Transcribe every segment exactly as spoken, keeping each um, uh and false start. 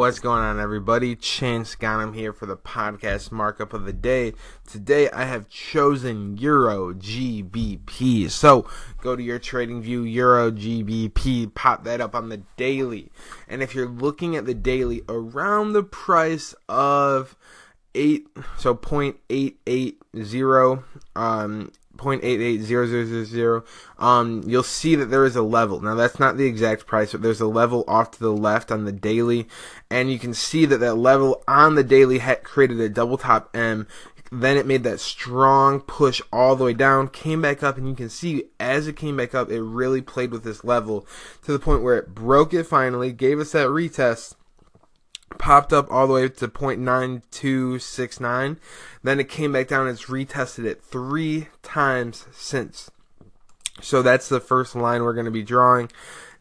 What's going on, everybody? Chance Ganem here for the podcast markup of the day. Today I have chosen Euro G B P. So go to your Trading View, Euro G B P, pop that up on the daily. And if you're looking at the daily around the price of eight, so zero point eight eight zero, um, zero point eight eight zero zero zero zero, um, you'll see that there is a level. Now, that's not the exact price, but there's a level off to the left on the daily, and you can see that that level on the daily had created a double top M. Then it made that strong push all the way down, came back up, and you can see as it came back up, it really played with this level to the point where it broke it finally, gave us that retest, popped up all the way to zero point nine two six nine. Then it came back down. It's retested it three times since. So that's the first line we're going to be drawing.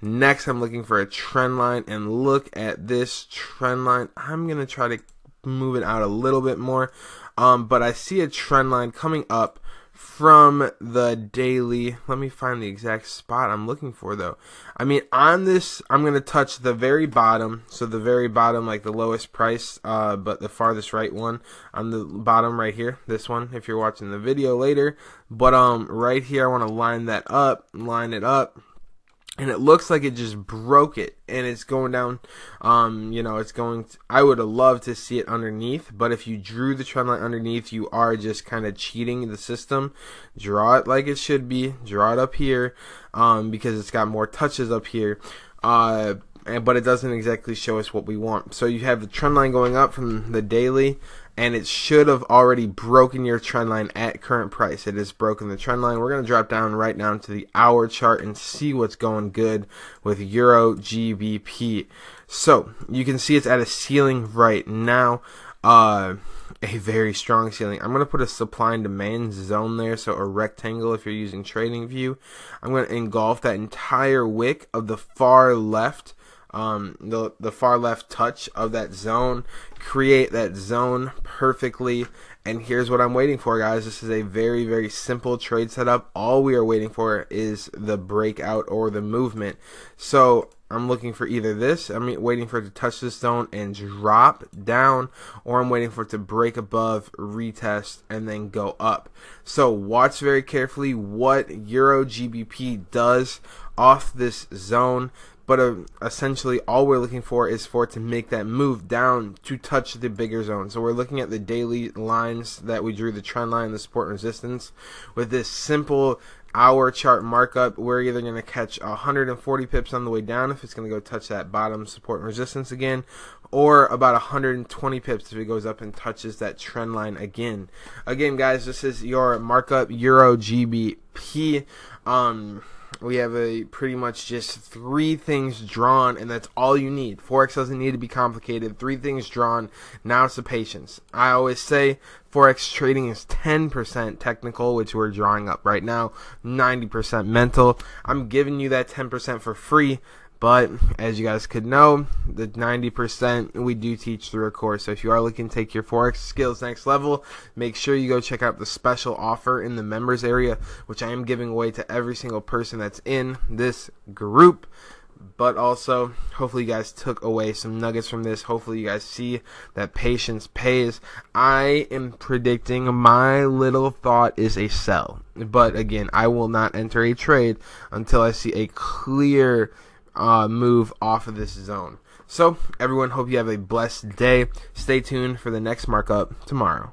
Next, I'm looking for a trend line, and look at this trend line. I'm going to try to move it out a little bit more, um, but I see a trend line coming up from the daily. Let me find the exact spot I'm looking for, though. I mean, on this, I'm going to touch the very bottom. So the very bottom, like the lowest price, uh, but the farthest right one on the bottom right here, this one, if you're watching the video later. But um, right here, I want to line that up, line it up. And it looks like it just broke it, and it's going down. Um, you know, it's going. To, I would have loved to see it underneath, but if you drew the trend line underneath, you are just kind of cheating the system. Draw it like it should be. Draw it up here, um, because it's got more touches up here. Uh, and, but it doesn't exactly show us what we want. So you have the trend line going up from the daily, and it should have already broken your trend line at current price. It has broken the trend line. We're going to drop down right now to the hour chart and see what's going good with Euro G B P. So you can see it's at a ceiling right now, uh, a very strong ceiling. I'm going to put a supply and demand zone there, so a rectangle if you're using Trading View. I'm going to engulf that entire wick of the far left. Um, the, the far left touch of that zone, create that zone perfectly, and here's what I'm waiting for, guys. This is a very, very simple trade setup. All we are waiting for is the breakout or the movement. So I'm looking for either this, I'm waiting for it to touch this zone and drop down, or I'm waiting for it to break above, retest, and then go up. So watch very carefully what Euro G B P does off this zone, but uh, essentially all we're looking for is for it to make that move down to touch the bigger zone. So we're looking at the daily lines that we drew, the trend line, the support and resistance. With this simple hour chart markup, we're either going to catch one hundred forty pips on the way down if it's going to go touch that bottom support and resistance again, or about one hundred twenty pips if it goes up and touches that trend line again. Again, guys, this is your markup Euro G B P. Um, we have a pretty much just three things drawn, and that's all you need. Forex doesn't need to be complicated. Three things drawn. Now it's the patience. I always say Forex trading is ten percent technical, which we're drawing up right now, ninety percent mental. I'm giving you that ten percent for free. But as you guys could know, the ninety percent we do teach through a course. So if you are looking to take your Forex skills next level, make sure you go check out the special offer in the members area, which I am giving away to every single person that's in this group. But also, hopefully you guys took away some nuggets from this. Hopefully you guys see that patience pays. I am predicting my little thought is a sell. But again, I will not enter a trade until I see a clear Uh, move off of this zone. So everyone, hope you have a blessed day. Stay tuned for the next markup tomorrow.